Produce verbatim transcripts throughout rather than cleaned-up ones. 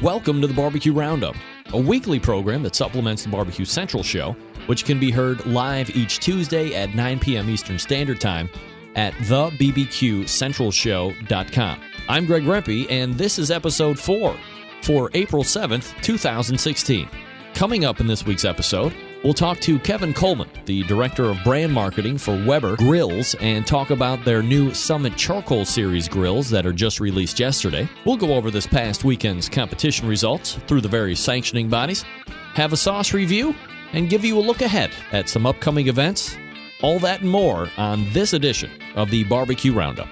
Welcome to the Barbecue Roundup, a weekly program that supplements the Barbecue Central Show, which can be heard live each Tuesday at nine p.m. Eastern Standard Time at the b b q central show dot com. I'm Greg Rempe, and this is episode four for April seventh, two thousand sixteen. Coming up in this week's episode, we'll talk to Kevin Coleman, the Director of Brand Marketing for Weber Grills, and talk about their new Summit Charcoal Series grills that are just released yesterday. We'll go over this past weekend's competition results through the various sanctioning bodies, have a sauce review, and give you a look ahead at some upcoming events. All that and more on this edition of the Barbecue Roundup.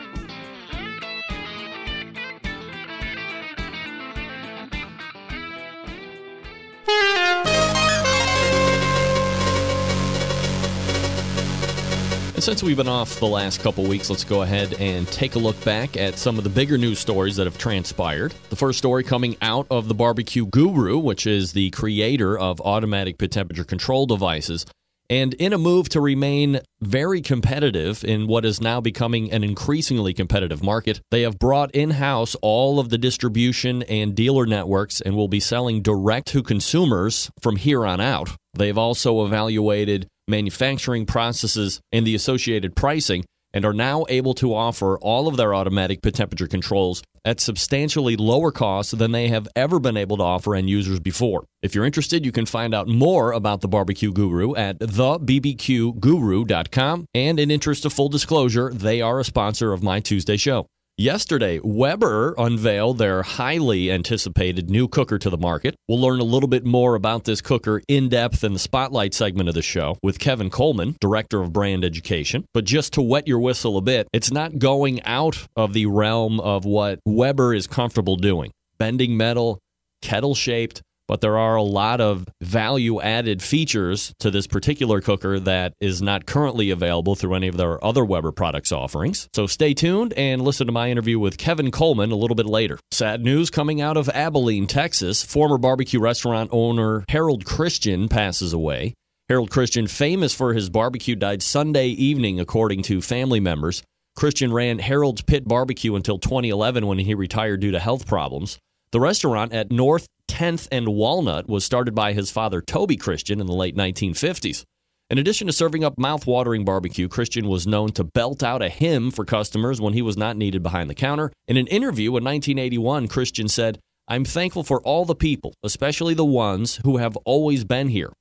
And since we've been off the last couple weeks, let's go ahead and take a look back at some of the bigger news stories that have transpired. The first story coming out of the Barbecue Guru, which is the creator of automatic pit temperature control devices. And in a move to remain very competitive in what is now becoming an increasingly competitive market, they have brought in-house all of the distribution and dealer networks and will be selling direct to consumers from here on out. They've also evaluated manufacturing processes and the associated pricing, and are now able to offer all of their automatic pit temperature controls at substantially lower costs than they have ever been able to offer end users before. If you're interested, you can find out more about the Barbecue Guru at the b b q guru dot com. And in interest of full disclosure, they are a sponsor of my Tuesday show. Yesterday, Weber unveiled their highly anticipated new cooker to the market. We'll learn a little bit more about this cooker in depth in the Spotlight segment of the show with Kevin Coleman, Director of Brand Education. But just to wet your whistle a bit, it's not going out of the realm of what Weber is comfortable doing. Bending metal, kettle-shaped, but there are a lot of value-added features to this particular cooker that is not currently available through any of their other Weber products offerings. So stay tuned and listen to my interview with Kevin Coleman a little bit later. Sad news coming out of Abilene, Texas. Former barbecue restaurant owner Harold Christian passes away. Harold Christian, famous for his barbecue, died Sunday evening, according to family members. Christian ran Harold's Pit Barbecue until twenty eleven when he retired due to health problems. The restaurant at North tenth and Walnut was started by his father, Toby Christian, in the late nineteen fifties. In addition to serving up mouth-watering barbecue, Christian was known to belt out a hymn for customers when he was not needed behind the counter. In an interview in nineteen eighty-one, Christian said, "I'm thankful for all the people, especially the ones who have always been here,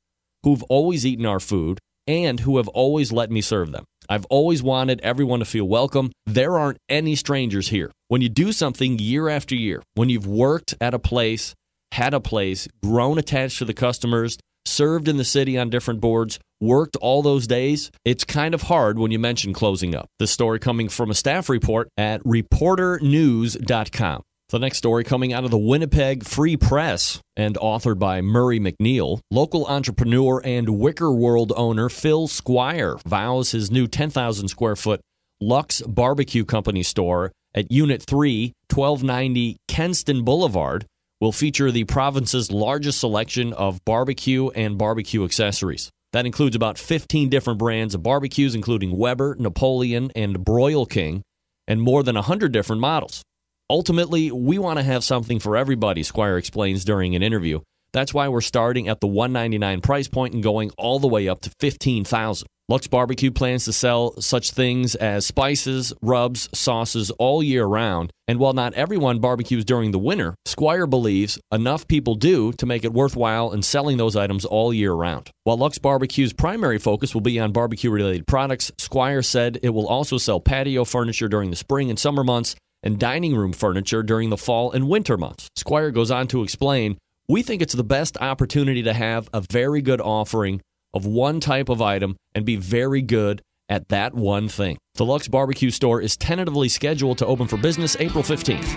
who've always eaten our food, and who have always let me serve them. I've always wanted everyone to feel welcome. There aren't any strangers here." When you do something year after year, when you've worked at a place, had a place, grown attached to the customers, served in the city on different boards, worked all those days, it's kind of hard when you mention closing up. This story coming from a staff report at reporter news dot com. The next story coming out of the Winnipeg Free Press and authored by Murray McNeil, local entrepreneur and Wicker World owner Phil Squire vows his new ten thousand square foot Lux Barbecue Company store at Unit three, twelve ninety Kenston Boulevard will feature the province's largest selection of barbecue and barbecue accessories. That includes about fifteen different brands of barbecues, including Weber, Napoleon, and Broil King, and more than one hundred different models. "Ultimately, we want to have something for everybody," Squire explains during an interview. "That's why we're starting at the one hundred ninety-nine dollars price point and going all the way up to fifteen thousand dollars. Lux Barbecue plans to sell such things as spices, rubs, sauces all year round. And while not everyone barbecues during the winter, Squire believes enough people do to make it worthwhile in selling those items all year round. While Lux Barbecue's primary focus will be on barbecue-related products, Squire said it will also sell patio furniture during the spring and summer months, and dining room furniture during the fall and winter months." Squire goes on to explain, "We think it's the best opportunity to have a very good offering of one type of item and be very good at that one thing." The Lux Barbecue store is tentatively scheduled to open for business April fifteenth.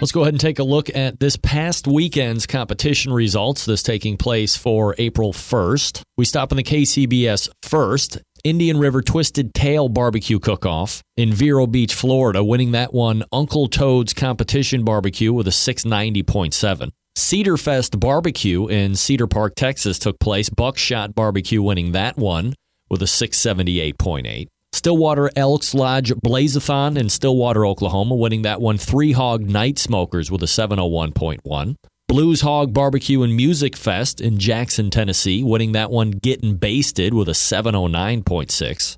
Let's go ahead and take a look at this past weekend's competition results, this taking place for April first. We stop in the K C B S first. Indian River Twisted Tail Barbecue Cookoff in Vero Beach, Florida, winning that one, Uncle Toad's Competition Barbecue with a six ninety point seven. Cedar Fest Barbecue in Cedar Park, Texas took place. Buckshot Barbecue winning that one. with a six seventy-eight point eight. Stillwater Elks Lodge Blazathon in Stillwater, Oklahoma, winning that one. Three Hog Night Smokers with a seven oh one point one. Blues Hog Barbecue and Music Fest in Jackson, Tennessee, winning that one. Gettin' Basted with a seven oh nine point six.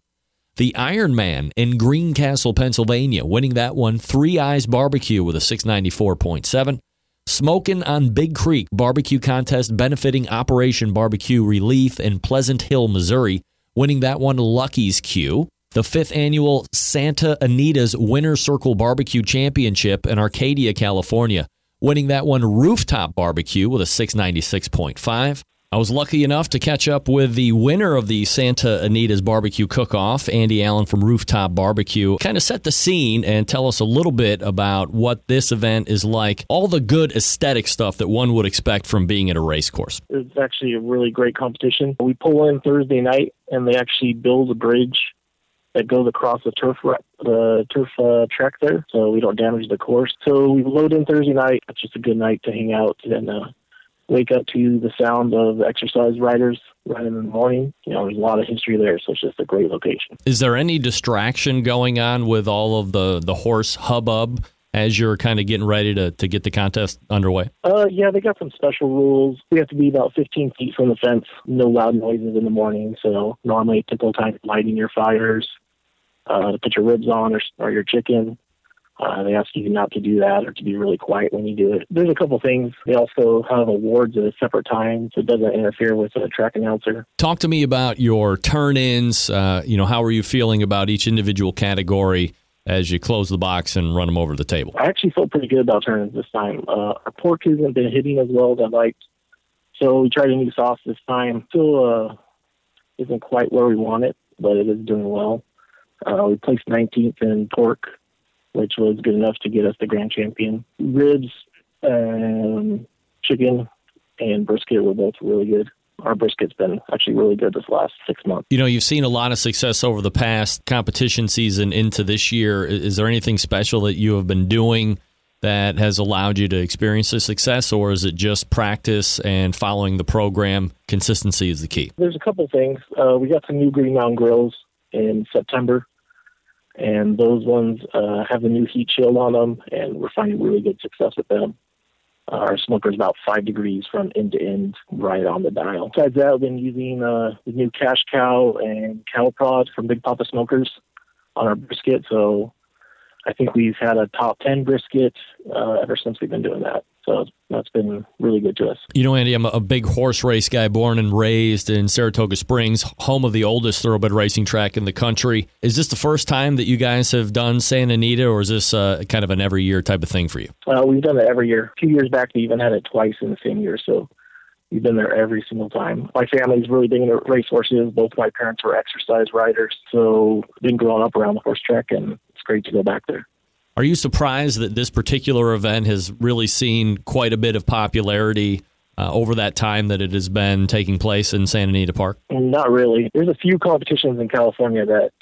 The Iron Man in Greencastle, Pennsylvania, winning that one. Three Eyes Barbecue with a six ninety-four point seven. Smokin' on Big Creek Barbecue Contest benefiting Operation Barbecue Relief in Pleasant Hill, Missouri, winning that one. Lucky's Q. The fifth annual Santa Anita's Winter Circle Barbecue Championship in Arcadia, California, winning that one. Rooftop Barbecue with a six ninety-six point five. I was lucky enough to catch up with the winner of the Santa Anita's Barbecue Cook-Off, Andy Allen from Rooftop Barbecue. Kind of set the scene and tell us a little bit about what this event is like, all the good aesthetic stuff that one would expect from being at a race course. It's actually a really great competition. We pull in Thursday night, and they actually build a bridge that goes across the turf the turf uh, track there, so we don't damage the course. So we load in Thursday night. It's just a good night to hang out and uh, wake up to the sound of exercise riders right in the morning. You know, there's a lot of history there, so it's just a great location. Is there any distraction going on with all of the, the horse hubbub as you're kind of getting ready to, to get the contest underway? Uh, yeah, they got some special rules. We have to be about fifteen feet from the fence. No loud noises in the morning, so normally typical time lighting your fires, uh, to put your ribs on or, or your chicken. Uh, they ask you not to do that or to be really quiet when you do it. There's a couple things. They also have awards at a separate time, so it doesn't interfere with the track announcer. Talk to me about your turn-ins. Uh, you know, how are you feeling about each individual category as you close the box and run them over the table? I actually felt pretty good about turn-ins this time. Uh, our pork hasn't been hitting as well as I liked, so we tried a new sauce this time. Still uh, isn't quite where we want it, but it is doing well. Uh, we placed nineteenth in pork, which was good enough to get us the grand champion. Ribs, um, chicken, and brisket were both really good. Our brisket's been actually really good this last six months. You know, you've seen a lot of success over the past competition season into this year. Is there anything special that you have been doing that has allowed you to experience this success, or is it just practice and following the program? Consistency is the key. There's a couple things. Uh, we got some new Green Mountain grills in September. And those ones uh, have a new heat shield on them, and we're finding really good success with them. Uh, our smoker's about five degrees from end to end, right on the dial. Besides that, I've been using uh, the new Cash Cow and Cow Prod from Big Papa Smokers on our brisket. So I think we've had a top ten brisket uh, ever since we've been doing that. So that's been really good to us. You know, Andy, I'm a big horse race guy, born and raised in Saratoga Springs, home of the oldest thoroughbred racing track in the country. Is this the first time that you guys have done Santa Anita, or is this uh, kind of an every year type of thing for you? Uh, we've done it every year. A few years back, we even had it twice in the same year, so we've been there every single time. My family's really big into race horses. Both my parents were exercise riders, so been growing up around the horse track, and it's great to go back there. Are you surprised that this particular event has really seen quite a bit of popularity uh, over that time that it has been taking place in Santa Anita Park? Not really. There's a few competitions in California that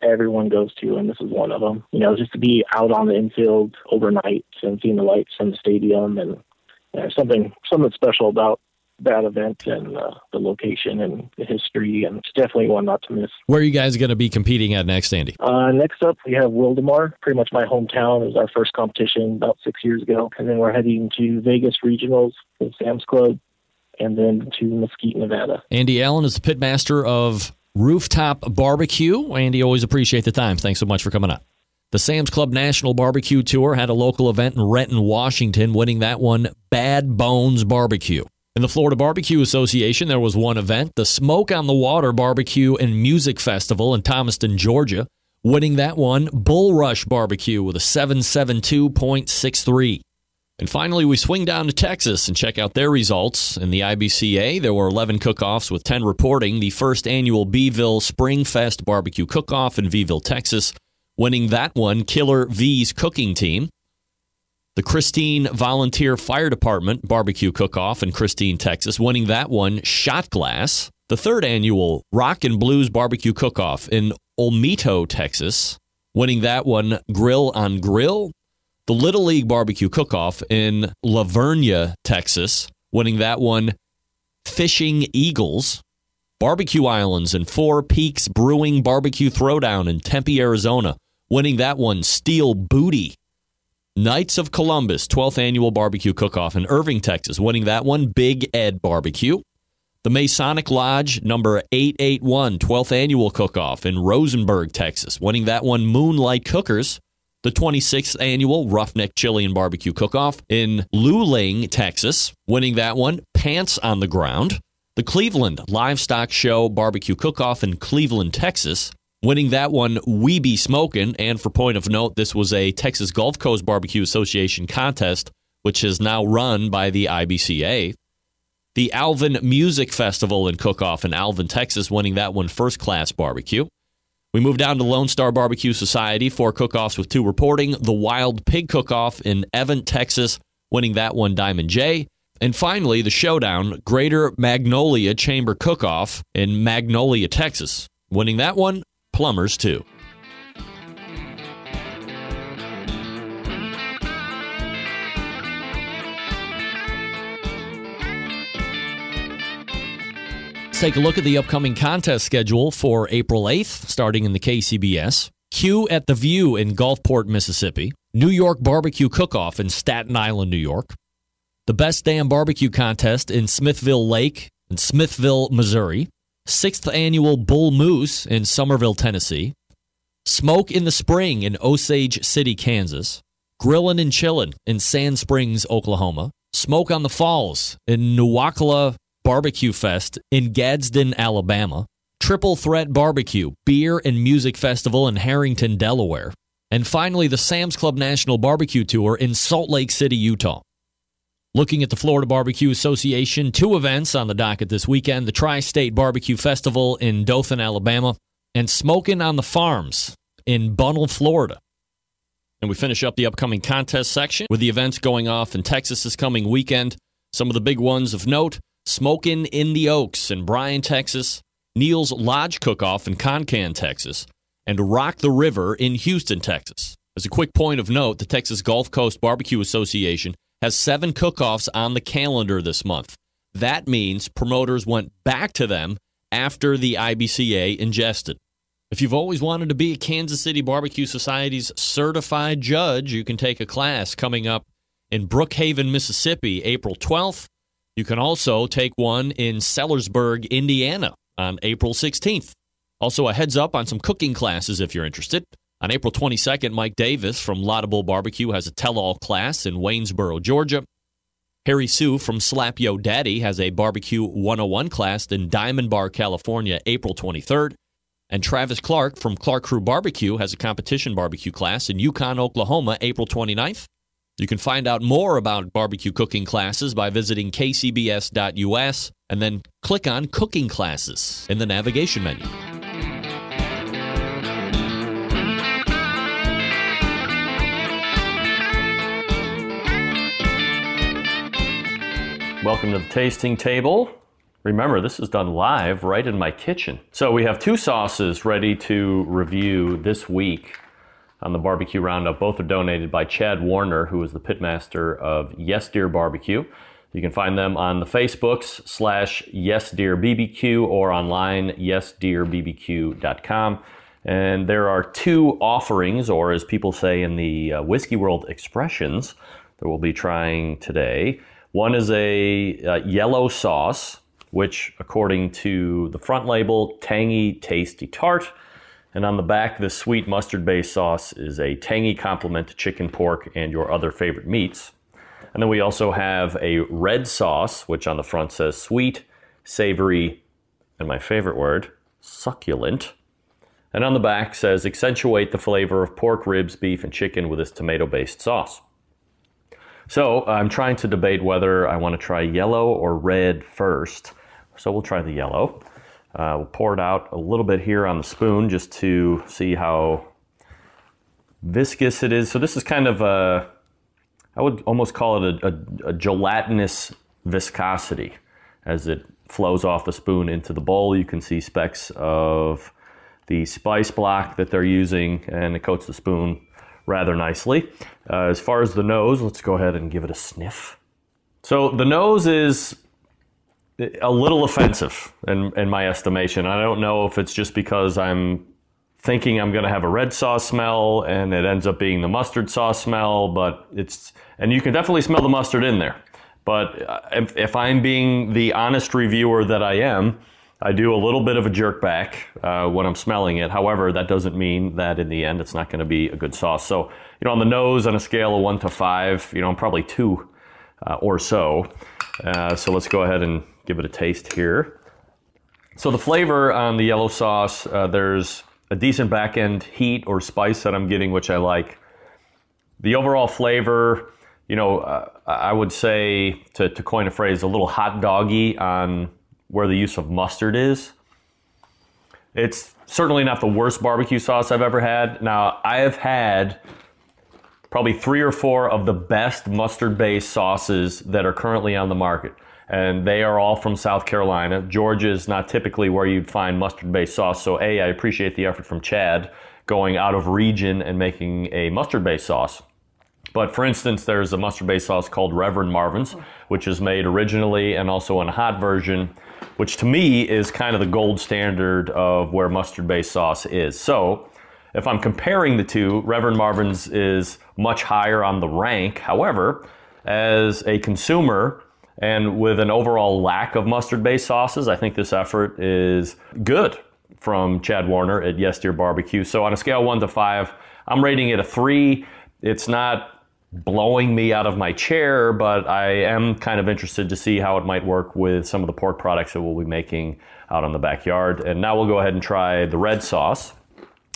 everyone goes to, and this is one of them. You know, just to be out on the infield overnight and seeing the lights from the stadium, and you know, something something special about that event and uh, the location and the history, and it's definitely one not to miss. Where are you guys going to be competing at next, Andy? Uh, next up, we have Wildemar. Pretty much my hometown. It was our first competition about six years ago. And then we're heading to Vegas Regionals with Sam's Club, and then to Mesquite, Nevada. Andy Allen is the pitmaster of Rooftop Barbecue. Andy, always appreciate the time. Thanks so much for coming up. The Sam's Club National Barbecue Tour had a local event in Renton, Washington, winning that one, Bad Bones Barbecue. In the Florida Barbecue Association, there was one event, the Smoke on the Water Barbecue and Music Festival in Thomaston, Georgia, winning that one, Bull Rush Barbecue with a seven seventy-two point six three. And finally, we swing down to Texas and check out their results. In the I B C A, there were eleven cook-offs with ten reporting. The first annual Beeville Springfest Barbecue Cook-Off in Beeville, Texas, winning that one, Killer V's Cooking Team. The Christine Volunteer Fire Department Barbecue Cook-Off in Christine, Texas, winning that one, Shot Glass. The third annual Rock and Blues Barbecue Cook-Off in Olmito, Texas, winning that one, Grill on Grill. The Little League Barbecue Cook-Off in Lavernia, Texas, winning that one, Fishing Eagles. Barbecue Islands and Four Peaks Brewing Barbecue Throwdown in Tempe, Arizona. Winning that one, Steel Booty. Knights of Columbus, twelfth Annual Barbecue Cookoff in Irving, Texas. Winning that one, Big Ed Barbecue. The Masonic Lodge, number eight eighty-one, twelfth Annual Cookoff in Rosenberg, Texas. Winning that one, Moonlight Cookers. The twenty-sixth Annual Roughneck Chili and Barbecue Cookoff in Luling, Texas. Winning that one, Pants on the Ground. The Cleveland Livestock Show Barbecue Cookoff in Cleveland, Texas. Winning that one, We Be Smokin'. And for point of note, this was a Texas Gulf Coast Barbecue Association contest, which is now run by the I B C A. The Alvin Music Festival and Cook-Off in Alvin, Texas, winning that one, First Class Barbecue. We move down to Lone Star Barbecue Society, four cook-offs with two reporting. The Wild Pig Cook-Off in Evant, Texas, winning that one, Diamond J. And finally, the showdown, Greater Magnolia Chamber Cook-Off in Magnolia, Texas, winning that one, Plumbers too. Let's take a look at the upcoming contest schedule for April eighth, starting in the K C B S. Q at the View in Gulfport, Mississippi. New York Barbecue Cook-Off in Staten Island, New York. The Best Damn Barbecue Contest in Smithville Lake in Smithville, Missouri. sixth Annual Bull Moose in Somerville, Tennessee. Smoke in the Spring in Osage City, Kansas. Grillin' and Chillin' in Sand Springs, Oklahoma. Smoke on the Falls in Nuwakala Barbecue Fest in Gadsden, Alabama. Triple Threat Barbecue, Beer and Music Festival in Harrington, Delaware. And finally, the Sam's Club National Barbecue Tour in Salt Lake City, Utah. Looking at the Florida Barbecue Association, two events on the docket this weekend, the Tri-State Barbecue Festival in Dothan, Alabama, and Smokin' on the Farms in Bunnell, Florida. And we finish up the upcoming contest section with the events going off in Texas this coming weekend. Some of the big ones of note, Smokin' in the Oaks in Bryan, Texas, Neal's Lodge Cook-Off in Concan, Texas, and Rock the River in Houston, Texas. As a quick point of note, the Texas Gulf Coast Barbecue Association has seven cook-offs on the calendar this month. That means promoters went back to them after the I B C A ingested. If you've always wanted to be a Kansas City Barbecue Society's certified judge, you can take a class coming up in Brookhaven, Mississippi, April twelfth. You can also take one in Sellersburg, Indiana, on April sixteenth. Also, a heads up on some cooking classes if you're interested. On April twenty-second, Mike Davis from Laudable Barbecue has a tell-all class in Waynesboro, Georgia. Harry Sue from Slap Yo Daddy has a Barbecue one oh one class in Diamond Bar, California, April twenty-third. And Travis Clark from Clark Crew Barbecue has a competition barbecue class in Yukon, Oklahoma, April twenty-ninth. You can find out more about barbecue cooking classes by visiting k c b s dot u s and then click on Cooking Classes in the navigation menu. Welcome to the tasting table. Remember, this is done live right in my kitchen. So we have two sauces ready to review this week on the Barbecue Roundup. Both are donated by Chad Warner, who is the pitmaster of Yes Deer Barbecue. You can find them on the Facebooks slash Yes Deer B B Q or online yes deer b b q dot com. And there are two offerings, or as people say in the uh, whiskey world, expressions, that we'll be trying today. One is a uh, yellow sauce, which according to the front label, tangy, tasty tart. And on the back, this sweet mustard-based sauce is a tangy complement to chicken, pork, and your other favorite meats. And then we also have a red sauce, which on the front says sweet, savory, and my favorite word, succulent. And on the back says accentuate the flavor of pork, ribs, beef, and chicken with this tomato-based sauce. So I'm trying to debate whether I want to try yellow or red first. So we'll try the yellow. Uh, we'll pour it out a little bit here on the spoon just to see how viscous it is. So this is kind of a, I would almost call it a, a, a gelatinous viscosity. As it flows off the spoon into the bowl, you can see specks of the spice block that they're using, and it coats the spoon rather nicely. Uh, as far as the nose, let's go ahead and give it a sniff. So the nose is a little offensive in, in my estimation. I don't know if it's just because I'm thinking I'm going to have a red sauce smell and it ends up being the mustard sauce smell, but it's, and you can definitely smell the mustard in there. But if, if I'm being the honest reviewer that I am, I do a little bit of a jerk back uh, when I'm smelling it. However, that doesn't mean that in the end it's not going to be a good sauce. So, you know, on the nose, on a scale of one to five, you know, I'm probably two uh, or so. Uh, so let's go ahead and give it a taste here. So the flavor on the yellow sauce, uh, there's a decent back end heat or spice that I'm getting, which I like. The overall flavor, you know, uh, I would say, to, to coin a phrase, a little hot doggy on where the use of mustard is. It's certainly not the worst barbecue sauce I've ever had. Now, I have had probably three or four of the best mustard-based sauces that are currently on the market, and they are all from South Carolina. Georgia is not typically where you'd find mustard-based sauce, so A, I appreciate the effort from Chad going out of region and making a mustard-based sauce. But for instance, there's a mustard-based sauce called Reverend Marvin's, which is made originally and also in a hot version, which to me is kind of the gold standard of where mustard-based sauce is. So if I'm comparing the two, Reverend Marvin's is much higher on the rank. However, as a consumer and with an overall lack of mustard-based sauces, I think this effort is good from Chad Warner at Yes Dear Barbecue. So on a scale of one to five, I'm rating it a three. It's not blowing me out of my chair, but I am kind of interested to see how it might work with some of the pork products that we'll be making out in the backyard. And now we'll go ahead and try the red sauce.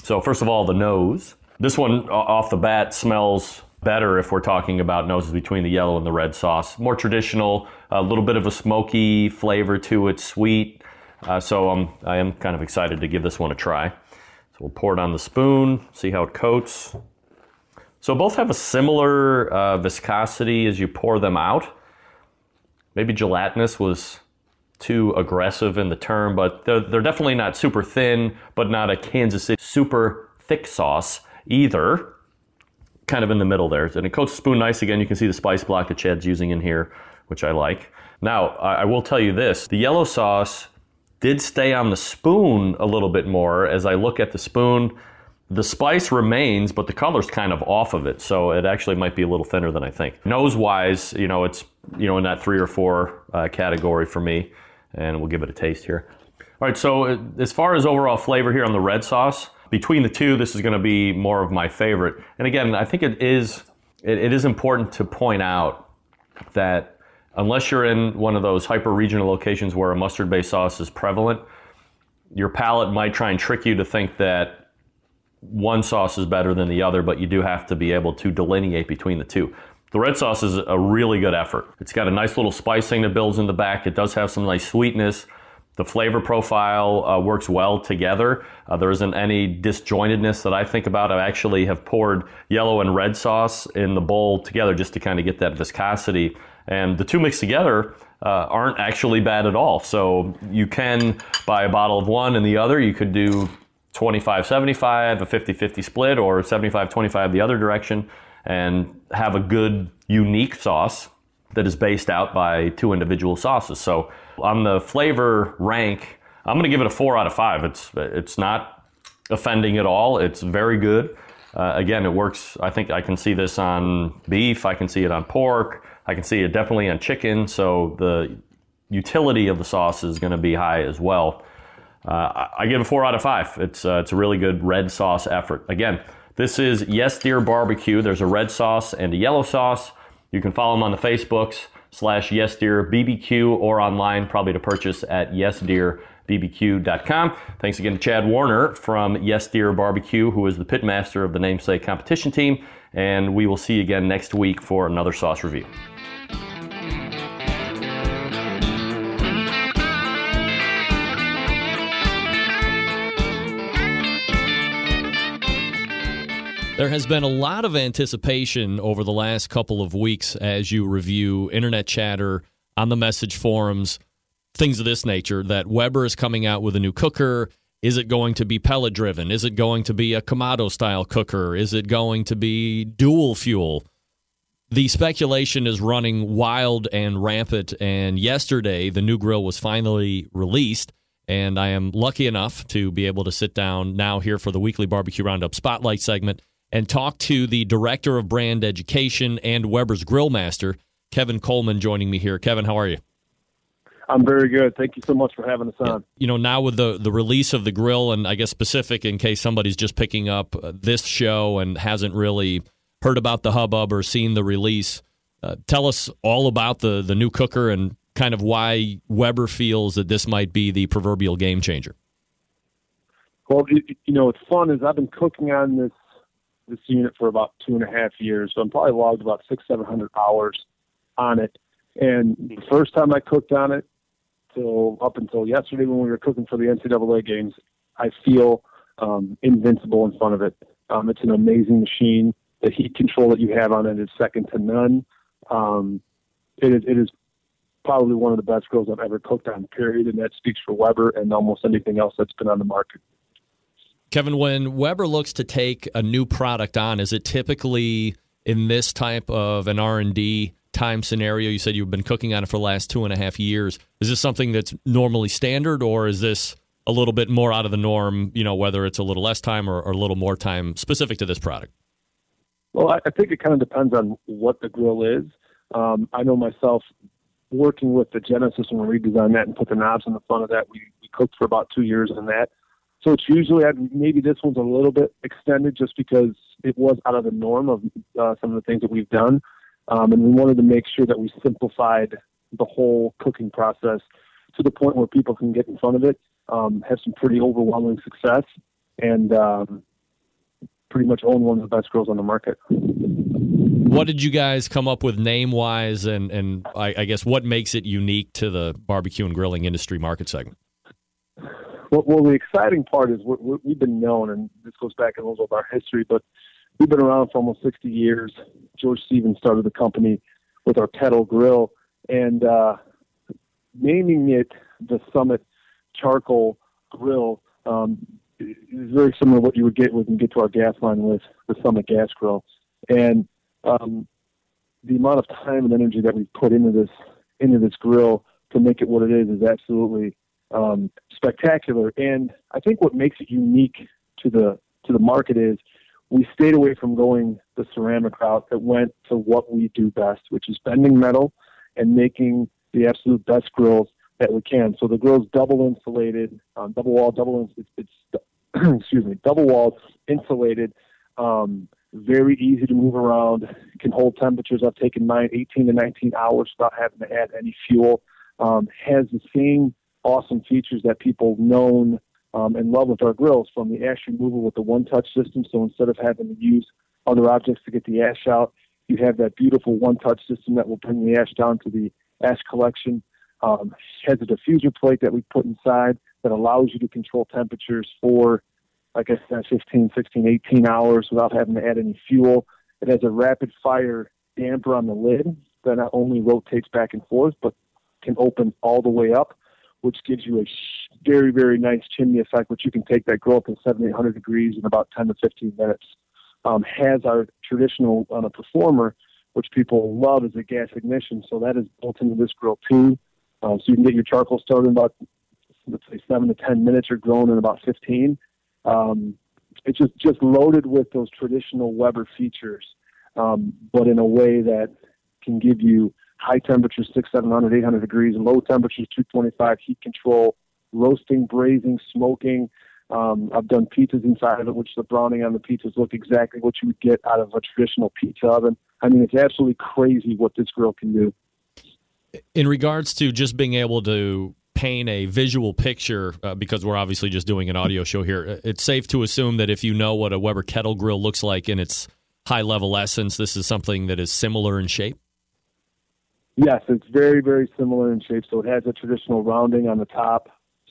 So first of all, the nose. This one off the bat smells better if we're talking about noses between the yellow and the red sauce. More traditional, a little bit of a smoky flavor to it, sweet. Uh, so I'm, I am kind of excited to give this one a try. So we'll pour it on the spoon, see how it coats. So both have a similar uh, viscosity as you pour them out. Maybe gelatinous was too aggressive in the term, but they're, they're definitely not super thin, but not a Kansas City super thick sauce either. Kind of in the middle there. And it coats the spoon nice. Again, you can see the spice block that Chad's using in here, which I like. Now, I, I will tell you this. The yellow sauce did stay on the spoon a little bit more. As I look at the spoon, the spice remains, but the color's kind of off of it, so it actually might be a little thinner than I think. Nose-wise, you know, it's, you know, in that three or four uh, category for me, and we'll give it a taste here. All right, so as far as overall flavor here on the red sauce, between the two, this is going to be more of my favorite. And again, I think it is it, it is important to point out that unless you're in one of those hyper-regional locations where a mustard-based sauce is prevalent, your palate might try and trick you to think that one sauce is better than the other, but you do have to be able to delineate between the two. The red sauce is a really good effort. It's got a nice little spicing that builds in the back. It does have some nice sweetness. The flavor profile uh, works well together. Uh, there isn't any disjointedness that I think about. I actually have poured yellow and red sauce in the bowl together just to kind of get that viscosity. And the two mixed together uh, aren't actually bad at all. So you can buy a bottle of one and the other. You could do twenty-five seventy-five, a fifty fifty split, or seventy-five twenty-five the other direction, and have a good, unique sauce that is based out by two individual sauces. So on the flavor rank, I'm going to give it a four out of five. It's it's not offending at all. It's very good. Uh, again, it works. I think I can see this on beef. I can see it on pork. I can see it definitely on chicken. So the utility of the sauce is going to be high as well. Uh, I give it a four out of five. It's uh, it's a really good red sauce effort. Again, this is Yes Dear Barbecue. There's a red sauce and a yellow sauce. You can follow them on the Facebooks slash Yes Dear B B Q or online probably to purchase at yes dear b b q dot com. Thanks again to Chad Warner from Yes Dear Barbecue, who is the pitmaster of the namesake competition team. And we will see you again next week for another sauce review. There has been a lot of anticipation over the last couple of weeks as you review internet chatter on the message forums, things of this nature, that Weber is coming out with a new cooker. Is it going to be pellet-driven? Is it going to be a Kamado-style cooker? Is it going to be dual fuel? The speculation is running wild and rampant, and yesterday the new grill was finally released, and I am lucky enough to be able to sit down now here for the weekly Barbecue Roundup Spotlight segment and talk to the Director of Brand Education and Weber's Grillmaster, Kevin Coleman, joining me here. Kevin, how are you? I'm very good. Thank you so much for having us on. You know, now with the, the release of the grill, and I guess specific in case somebody's just picking up this show and hasn't really heard about the hubbub or seen the release, uh, tell us all about the, the new cooker and kind of why Weber feels that this might be the proverbial game changer. Well, it, you know, what's fun is I've been cooking on this this unit for about two and a half years, so I'm probably logged about six, seven hundred hours on it. And the first time I cooked on it, So up until yesterday when we were cooking for the N C double A games, I feel um, invincible in front of it. Um, it's an amazing machine. The heat control that you have on it is second to none. Um, it, is, it is probably one of the best grills I've ever cooked on, period, and that speaks for Weber and almost anything else that's been on the market. Kevin, when Weber looks to take a new product on, is it typically in this type of an R and D time scenario? You said you've been cooking on it for the last two and a half years. Is this something that's normally standard, or is this a little bit more out of the norm, you know, whether it's a little less time or, or a little more time specific to this product? Well, I, I think it kind of depends on what the grill is. Um, I know myself working with the Genesis when we redesigned that and put the knobs in the front of that, we, we cooked for about two years on that. So it's usually, I'd, maybe this one's a little bit extended just because it was out of the norm of uh, some of the things that we've done. Um, and we wanted to make sure that we simplified the whole cooking process to the point where people can get in front of it, um, have some pretty overwhelming success, and um, pretty much own one of the best grills on the market. What did you guys come up with name-wise, and, and I, I guess what makes it unique to the barbecue and grilling industry market segment? Well, well the exciting part is we're, we're, we've been known, and this goes back a little bit of our history, but we've been around for almost sixty years. George Stevens started the company with our kettle grill, and uh, naming it the Summit Charcoal Grill um, is very similar to what you would get when you get to our gas line with the Summit Gas Grill. And um, the amount of time and energy that we put into this into this grill to make it what it is is absolutely um, spectacular. And I think what makes it unique to the to the market is we stayed away from going the ceramic route that went to what we do best, which is bending metal and making the absolute best grills that we can. So the grill's double insulated, um, double wall, double ins- it's, it's excuse me, double walled, insulated, um, very easy to move around, can hold temperatures. I've taken mine eighteen to nineteen hours without having to add any fuel. Um, has the same awesome features that people known Um, and love with our grills, from the ash removal with the one-touch system. So instead of having to use other objects to get the ash out, you have that beautiful one-touch system that will bring the ash down to the ash collection. Um, has a diffuser plate that we put inside that allows you to control temperatures for, like I said, fifteen, sixteen, eighteen hours without having to add any fuel. It has a rapid-fire damper on the lid that not only rotates back and forth, but can open all the way up, which gives you a very, very nice chimney effect, which you can take that grill up to seven hundred, eight hundred degrees in about ten to fifteen minutes. Um, has our traditional on a performer, which people love, is a gas ignition. So that is built into this grill too. Um, so you can get your charcoal started in about, let's say, seven to ten minutes. You're growing in about fifteen. Um, it's just, just loaded with those traditional Weber features, um, but in a way that can give you high temperatures, six, seven hundred, eight hundred degrees, low temperatures, two twenty-five, heat control, roasting, braising, smoking. Um, I've done pizzas inside of it, which the browning on the pizzas look exactly what you would get out of a traditional pizza oven. I mean, it's absolutely crazy what this grill can do. In regards to just being able to paint a visual picture, uh, because we're obviously just doing an audio show here, it's safe to assume that if you know what a Weber kettle grill looks like in its high-level essence, this is something that is similar in shape? Yes, it's very, very similar in shape. So it has a traditional rounding on the top,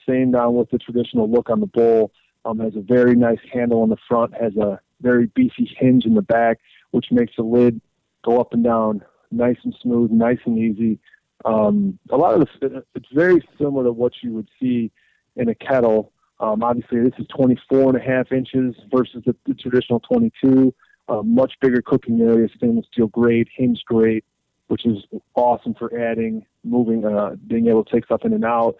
same down with the traditional look on the bowl. Um, has a very nice handle on the front, has a very beefy hinge in the back, which makes the lid go up and down nice and smooth, nice and easy. Um, a lot of the, it's very similar to what you would see in a kettle. Um, obviously, this is twenty-four and a half inches versus the, the traditional twenty-two. a much bigger cooking area, stainless steel grate, hinge grate, which is awesome for adding, moving, uh, being able to take stuff in and out.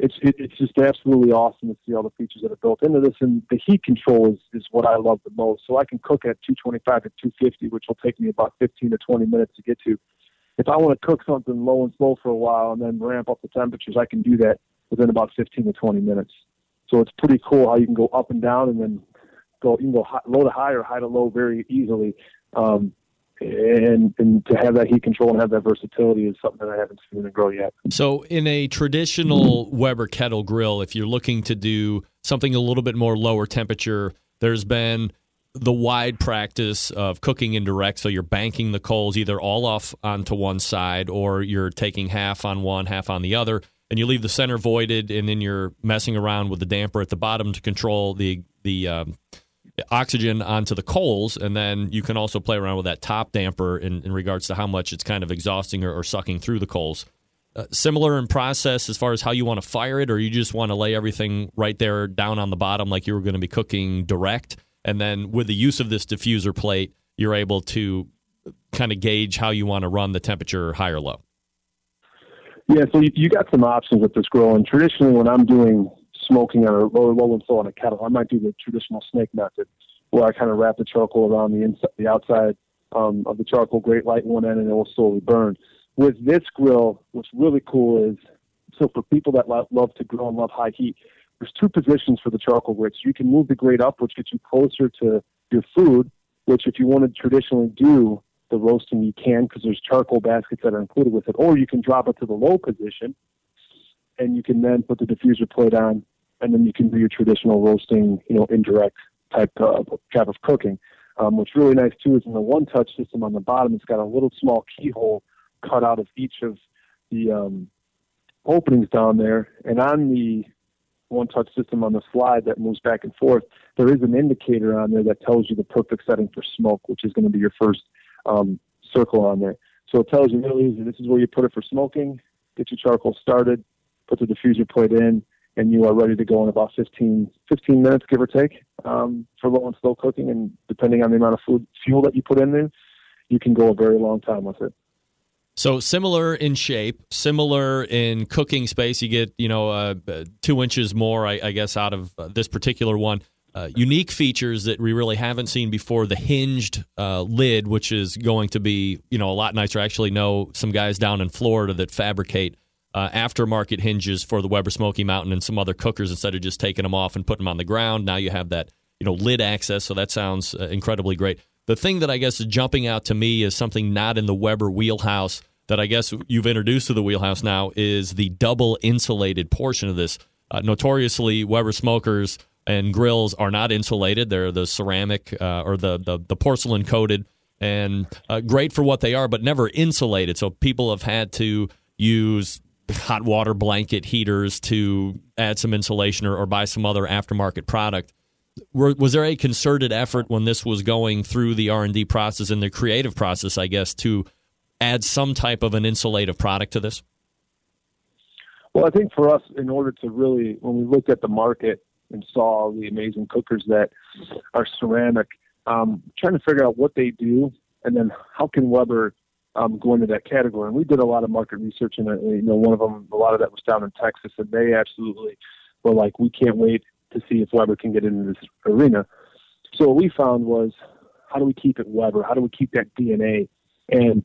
It's it, it's just absolutely awesome to see all the features that are built into this. And the heat control is, is what I love the most. So I can cook at two twenty-five to two fifty, which will take me about fifteen to twenty minutes to get to. If I want to cook something low and slow for a while and then ramp up the temperatures, I can do that within about fifteen to twenty minutes. So it's pretty cool how you can go up and down, and then go you can go high, low to high or high to low very easily. Um, And, and to have that heat control and have that versatility is something that I haven't seen in a grill yet. So in a traditional Weber kettle grill, if you're looking to do something a little bit more lower temperature, there's been the wide practice of cooking indirect. So you're banking the coals either all off onto one side, or you're taking half on one, half on the other, and you leave the center voided, and then you're messing around with the damper at the bottom to control the the um, oxygen onto the coals, and then you can also play around with that top damper in, in regards to how much it's kind of exhausting or, or sucking through the coals. Uh, similar in process as far as how you want to fire it, or you just want to lay everything right there down on the bottom like you were going to be cooking direct, and then with the use of this diffuser plate, you're able to kind of gauge how you want to run the temperature high or low. Yeah, so you, you got some options with this grill, and traditionally when I'm doing smoking on a low, low and slow on a kettle, I might do the traditional snake method, where I kind of wrap the charcoal around the inside, the outside um, of the charcoal grate, light one end, and it will slowly burn. With this grill, what's really cool is, so for people that love, love to grill and love high heat, there's two positions for the charcoal grate. So you can move the grate up, which gets you closer to your food, which if you want to traditionally do the roasting, you can, because there's charcoal baskets that are included with it. Or you can drop it to the low position, and you can then put the diffuser plate on, and then you can do your traditional roasting, you know, indirect type of, type of cooking. Um, what's really nice, too, is in the one-touch system on the bottom, it's got a little small keyhole cut out of each of the um, openings down there. And on the one-touch system on the slide that moves back and forth, there is an indicator on there that tells you the perfect setting for smoke, which is going to be your first um, circle on there. So it tells you really easy, this is where you put it for smoking, get your charcoal started, put the diffuser plate in, and you are ready to go in about fifteen minutes, give or take, um, for low and slow cooking. And depending on the amount of food fuel that you put in there, you can go a very long time with it. So similar in shape, similar in cooking space. You get, you know, uh, two inches more, I, I guess, out of uh, this particular one. Uh, unique features that we really haven't seen before, the hinged uh, lid, which is going to be, you know, a lot nicer. I actually know some guys down in Florida that fabricate Uh, aftermarket hinges for the Weber Smoky Mountain and some other cookers, instead of just taking them off and putting them on the ground. Now you have that, you know, lid access, so that sounds uh, incredibly great. The thing that I guess is jumping out to me is something not in the Weber wheelhouse that I guess you've introduced to the wheelhouse now is the double insulated portion of this. Uh, notoriously, Weber smokers and grills are not insulated. They're the ceramic uh, or the, the, the porcelain coated, and uh, great for what they are, but never insulated. So people have had to use hot water blanket heaters to add some insulation, or, or buy some other aftermarket product. Were, was there a concerted effort when this was going through the R and D process and the creative process, I guess, to add some type of an insulative product to this? Well, I think for us, in order to really, when we looked at the market and saw the amazing cookers that are ceramic, um, trying to figure out what they do and then how can Weber Um, go into that category. And we did a lot of market research, and you know, one of them, a lot of that was down in Texas, and they absolutely were like, we can't wait to see if Weber can get into this arena. So what we found was, how do we keep it Weber? How do we keep that D N A? And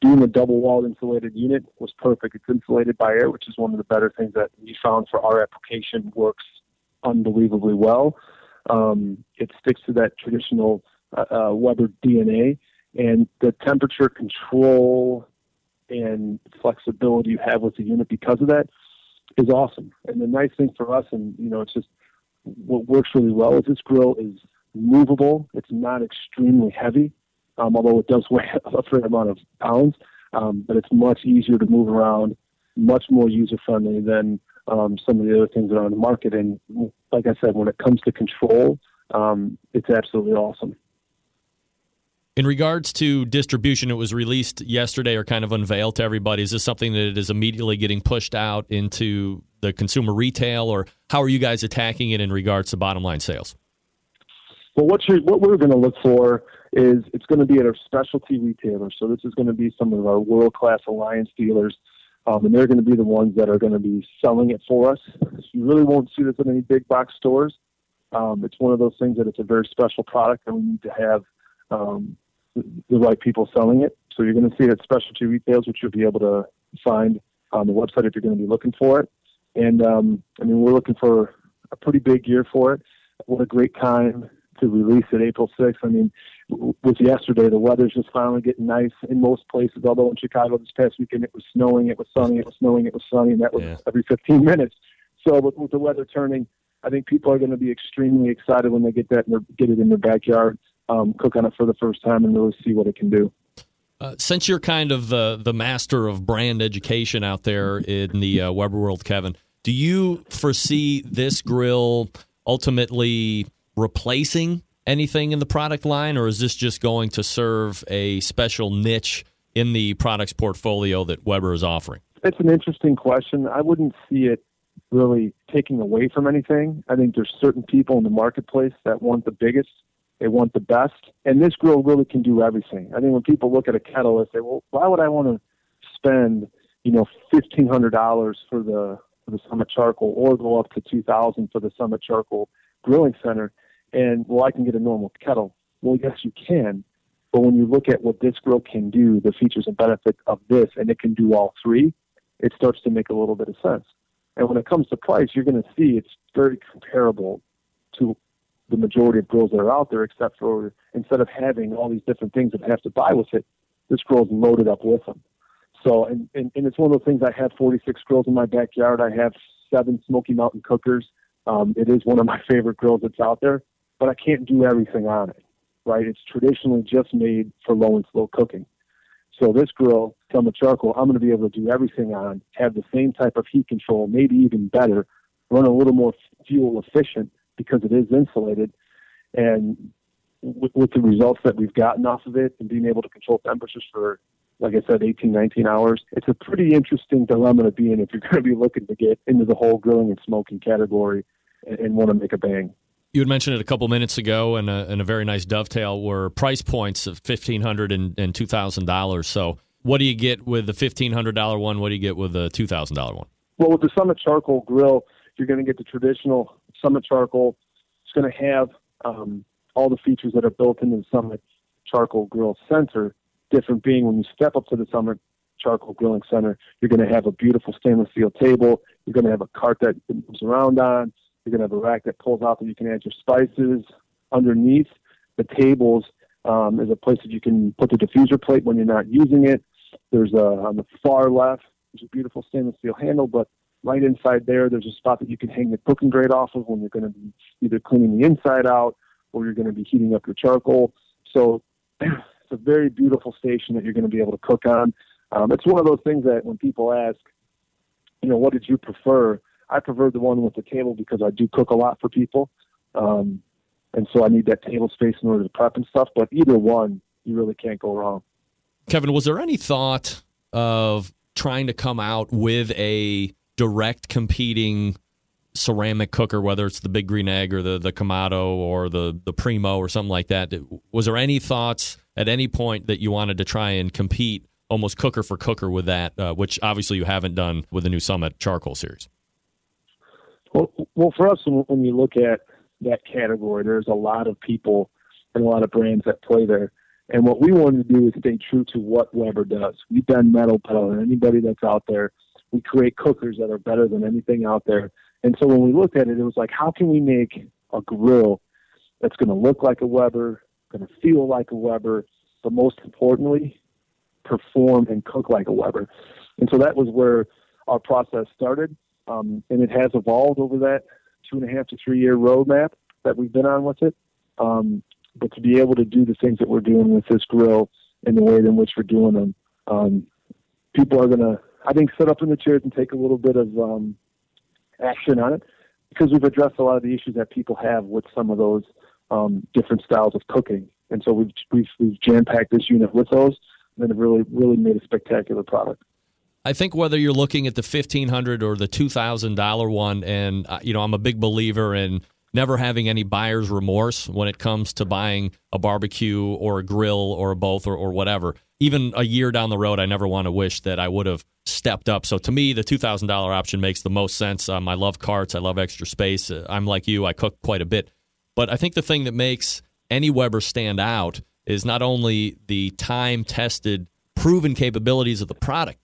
doing a double-walled insulated unit was perfect. It's insulated by air, which is one of the better things that we found for our application. Works unbelievably well. Um, it sticks to that traditional uh, uh, Weber D N A. And the temperature control and flexibility you have with the unit because of that is awesome. And the nice thing for us, and, you know, it's just what works really well, is this grill is movable. It's not extremely heavy, um, although it does weigh a fair amount of pounds. Um, but it's much easier to move around, much more user-friendly than um, some of the other things that are on the market. And like I said, when it comes to control, um, it's absolutely awesome. In regards to distribution, it was released yesterday, or kind of unveiled to everybody. Is this something that is immediately getting pushed out into the consumer retail, or how are you guys attacking it in regards to bottom line sales? Well, what, you're, what we're going to look for is it's going to be at our specialty retailers. So this is going to be some of our world-class Alliance dealers, um, and they're going to be the ones that are going to be selling it for us. You really won't see this in any big box stores. Um, it's one of those things that it's a very special product, and we need to have um, the, the right people selling it. So you're going to see it at specialty retailers, which you'll be able to find on the website if you're going to be looking for it. And, um, I mean, we're looking for a pretty big year for it. What a great time to release it, April sixth. I mean, with yesterday, the weather's just finally getting nice in most places, although in Chicago this past weekend it was snowing, it was sunny, it was snowing, it was sunny, and that was yeah. every fifteen minutes. So with, with the weather turning, I think people are going to be extremely excited when they get that in their, get it in their backyard, um, cook on it for the first time, and really see what it can do. Uh, since you're kind of uh, the master of brand education out there in the uh, Weber World, Kevin, do you foresee this grill ultimately replacing anything in the product line, or is this just going to serve a special niche in the products portfolio that Weber is offering? It's an interesting question. I wouldn't see it really taking away from anything. I think there's certain people in the marketplace that want the biggest, they want the best, and this grill really can do everything. I think when people look at a kettle, they say, well, why would I want to spend, you know, fifteen hundred dollars for the for the Summit Charcoal, or go up to two thousand dollars for the Summit Charcoal Grilling Center, and, well, I can get a normal kettle. Well, yes, you can, but when you look at what this grill can do, the features and benefits of this, and it can do all three, it starts to make a little bit of sense. And when it comes to price, you're going to see it's very comparable to the majority of grills that are out there, except for instead of having all these different things that I have to buy with it, this grill's loaded up with them. So, and, and, and it's one of those things, I have forty-six grills in my backyard. I have seven Smoky Mountain cookers. Um, it is one of my favorite grills that's out there, but I can't do everything on it, right? It's traditionally just made for low and slow cooking. So this grill, Summit Charcoal, I'm going to be able to do everything on, have the same type of heat control, maybe even better, run a little more fuel efficient because it is insulated. And with, with the results that we've gotten off of it and being able to control temperatures for, like I said, eighteen, nineteen hours, it's a pretty interesting dilemma to be in if you're going to be looking to get into the whole grilling and smoking category and, and want to make a bang. You had mentioned it a couple minutes ago, and a, and a very nice dovetail were price points of fifteen hundred dollars and, and two thousand dollars. So what do you get with the fifteen hundred dollars one? What do you get with the two thousand dollars one? Well, with the Summit Charcoal Grill, you're going to get the traditional Summit Charcoal. It's going to have um, all the features that are built into the Summit Charcoal Grill Center, different being when you step up to the Summit Charcoal Grilling Center, you're going to have a beautiful stainless steel table. You're going to have a cart that moves around on. You're going to have a rack that pulls out that you can add your spices. Underneath the tables um, is a place that you can put the diffuser plate when you're not using it. There's a, on the far left, there's a beautiful stainless steel handle, but right inside there, there's a spot that you can hang the cooking grate off of when you're going to be either cleaning the inside out or you're going to be heating up your charcoal. So it's a very beautiful station that you're going to be able to cook on. Um, it's one of those things that when people ask, you know, what did you prefer? I prefer the one with the table because I do cook a lot for people. Um, and so I need that table space in order to prep and stuff. But either one, you really can't go wrong. Kevin, was there any thought of trying to come out with a direct competing ceramic cooker, whether it's the Big Green Egg or the, the Kamado or the, the Primo or something like that? Was there any thoughts at any point that you wanted to try and compete almost cooker for cooker with that, uh, which obviously you haven't done with the new Summit Charcoal Series? Well, well, for us, when you look at that category, there's a lot of people and a lot of brands that play there. And what we wanted to do is stay true to what Weber does. We've done metal pedal and anybody that's out there. We create cookers that are better than anything out there. And so when we looked at it, it was like, how can we make a grill that's going to look like a Weber, going to feel like a Weber, but most importantly, perform and cook like a Weber? And so that was where our process started. Um, and it has evolved over that two and a half to three year roadmap that we've been on with it. Um, but to be able to do the things that we're doing with this grill and the way in which we're doing them, um, people are going to, I think, sit up in the chairs and take a little bit of um, action on it, because we've addressed a lot of the issues that people have with some of those um, different styles of cooking. And so we've, we've, we've jam-packed this unit with those and have really, really made a spectacular product. I think whether you're looking at the fifteen hundred dollars or the two thousand dollars one, and, you know, I'm a big believer in never having any buyer's remorse when it comes to buying a barbecue or a grill or both or, or whatever. Even a year down the road, I never want to wish that I would have stepped up. So to me, the two thousand dollars option makes the most sense. Um, I love carts. I love extra space. I'm like you. I cook quite a bit. But I think the thing that makes any Weber stand out is not only the time-tested, proven capabilities of the product,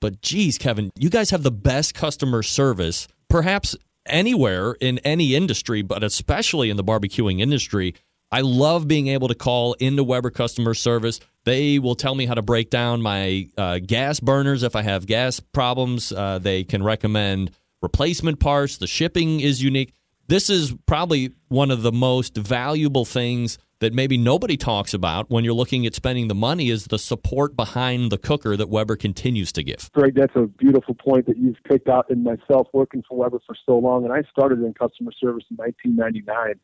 but geez, Kevin, you guys have the best customer service, perhaps anywhere in any industry, but especially in the barbecuing industry. I love being able to call into Weber customer service. They will tell me how to break down my uh, gas burners if I have gas problems. Uh, they can recommend replacement parts. The shipping is unique. This is probably one of the most valuable things that maybe nobody talks about when you're looking at spending the money is the support behind the cooker that Weber continues to give. Greg, that's a beautiful point that you've picked out in myself working for Weber for so long. And I started in customer service in nineteen ninety-nine.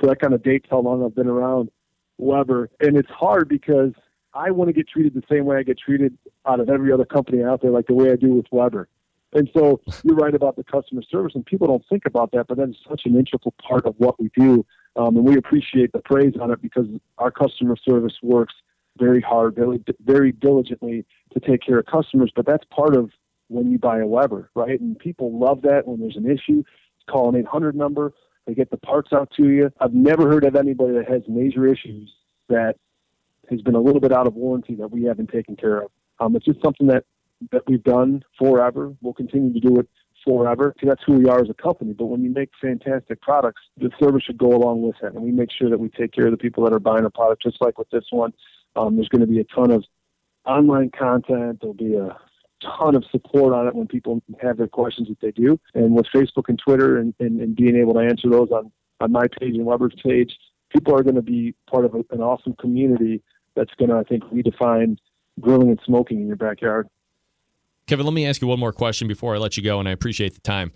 So that kind of dates how long I've been around Weber. And it's hard because I want to get treated the same way I get treated out of every other company out there, like the way I do with Weber. And so you're right about the customer service, and people don't think about that, but that is such an integral part of what we do. Um, and we appreciate the praise on it because our customer service works very hard, very, very diligently to take care of customers. But that's part of when you buy a Weber, right? And people love that when there's an issue. Call an eight hundred number. They get the parts out to you. I've never heard of anybody that has major issues that has been a little bit out of warranty that we haven't taken care of. Um, it's just something that, that we've done forever. We'll continue to do it forever, because that's who we are as a company. But when you make fantastic products, the service should go along with it. And we make sure that we take care of the people that are buying a product, just like with this one. Um, there's going to be a ton of online content. There'll be a ton of support on it when people have their questions that they do. And with Facebook and Twitter and, and, and being able to answer those on, on my page and Weber's page, people are going to be part of a, an awesome community that's going to, I think, redefine grilling and smoking in your backyard. Kevin, let me ask you one more question before I let you go, and I appreciate the time.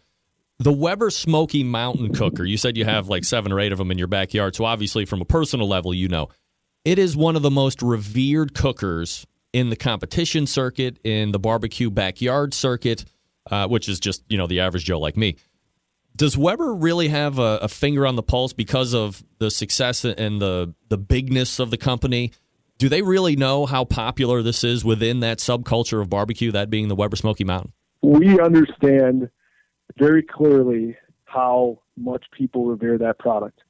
The Weber Smoky Mountain Cooker, you said you have like seven or eight of them in your backyard, so obviously from a personal level, you know. It is one of the most revered cookers in the competition circuit, in the barbecue backyard circuit, uh, which is just, you know, the average Joe like me. Does Weber really have a, a finger on the pulse because of the success and the, the bigness of the company? Do they really know how popular this is within that subculture of barbecue, that being the Weber Smoky Mountain? We understand very clearly how much people revere that product.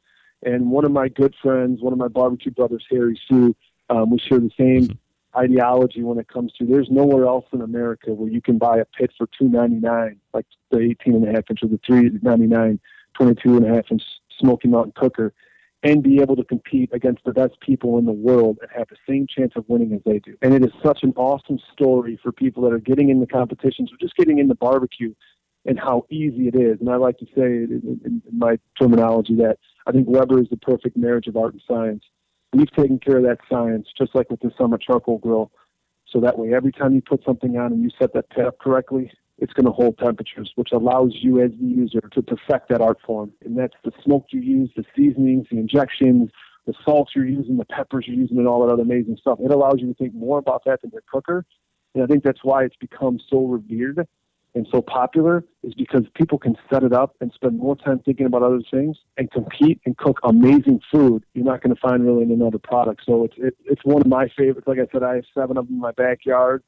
And one of my good friends, one of my barbecue brothers, Harry Sue, um, we share the same mm-hmm. ideology when it comes to there's nowhere else in America where you can buy a pit for two ninety-nine, like the eighteen and a half inch or the three ninety-nine, twenty-two and a half inch Smoky Mountain cooker, and be able to compete against the best people in the world and have the same chance of winning as they do. And it is such an awesome story for people that are getting in the competitions or just getting into barbecue and how easy it is. And I like to say in, in, in my terminology that I think Weber is the perfect marriage of art and science. We've taken care of that science, just like with the Summit Charcoal Grill. So that way, every time you put something on and you set that pit up correctly, it's going to hold temperatures, which allows you as the user to perfect that art form. And that's the smoke you use, the seasonings, the injections, the salts you're using, the peppers you're using, and all that other amazing stuff. It allows you to think more about that than your cooker. And I think that's why it's become so revered and so popular, is because people can set it up and spend more time thinking about other things and compete and cook amazing food you're not going to find really in another product. So it's it, it's one of my favorites. Like I said, I have seven of them in my backyard.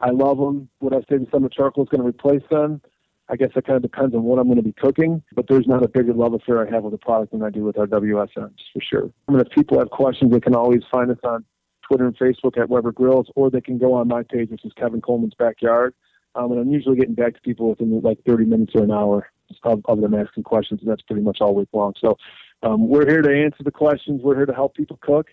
I love them. Would I say the Summit Charcoal is going to replace them? I guess that kind of depends on what I'm going to be cooking, but there's not a bigger love affair I have with the product than I do with our W S Ms, for sure. I mean, if people have questions, they can always find us on Twitter and Facebook at Weber Grills, or they can go on my page, which is Kevin Coleman's Backyard. Um, and I'm usually getting back to people within like thirty minutes or an hour of, of them asking questions, and that's pretty much all week long. So um, we're here to answer the questions. We're here to help people cook.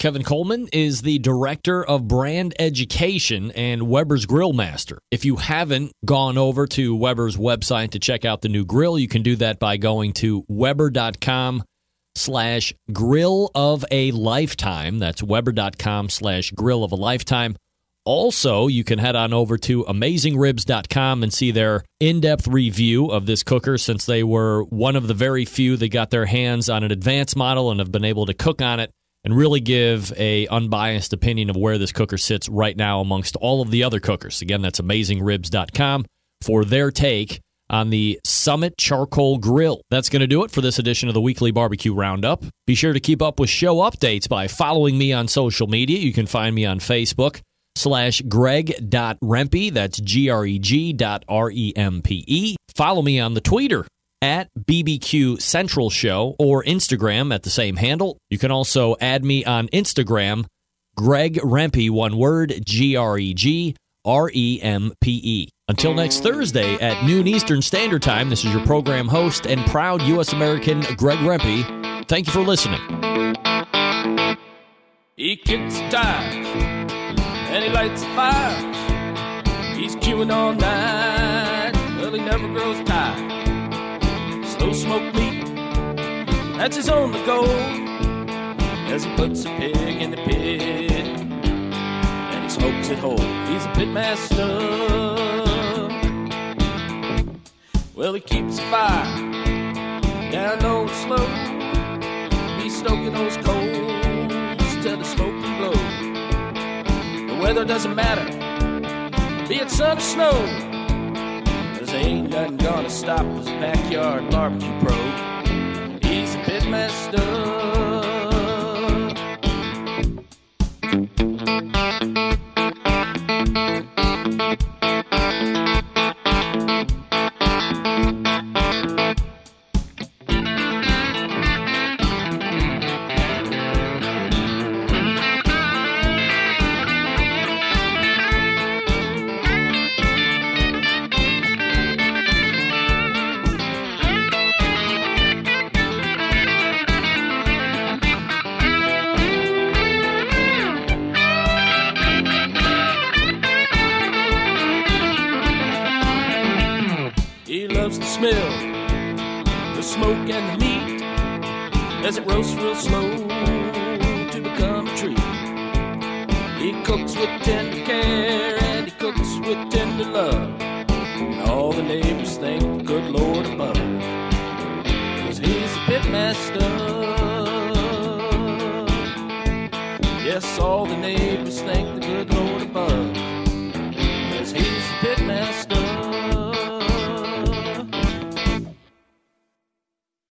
Kevin Coleman is the Director of Brand Education and Weber's Grill Master. If you haven't gone over to Weber's website to check out the new grill, you can do that by going to weber.com slash grill of a lifetime. That's weber.com slash grill of a lifetime. Also, you can head on over to amazing ribs dot com and see their in-depth review of this cooker, since they were one of the very few that got their hands on an advanced model and have been able to cook on it and really give a unbiased opinion of where this cooker sits right now amongst all of the other cookers. Again, that's amazing ribs dot com for their take on the Summit Charcoal Grill. That's going to do it for this edition of the Weekly Barbecue Roundup. Be sure to keep up with show updates by following me on social media. You can find me on Facebook, slash greg.rempe. That's G R E G dot R E M P E. Follow me on the Twitter, at B B Q Central Show, or Instagram at the same handle. You can also add me on Instagram, Greg Rempe, one word, G R E G R E M P E. Until next Thursday at noon Eastern Standard Time, this is your program host and proud U S American, Greg Rempe. Thank you for listening. He kicks tires and he lights fires. He's chewing all night, but he never grows tired. Slow smoked meat, that's his only goal, as he puts a pig in the pit and he smokes it whole. He's a pit master. Well, he keeps a fire down on the slope. He's stoking those coals till the smoke can blow. The weather doesn't matter, be it sun or snow, 'cause there ain't nothing gonna stop his backyard barbecue pro. He's a pit master. The smoke and the meat, as it roasts real slow to become a treat. He cooks with tender care and he cooks with tender love, and all the neighbors thank the good Lord above, 'cause he's a pit master. Yes, all the neighbors thank the good Lord above, 'cause he's a pit master.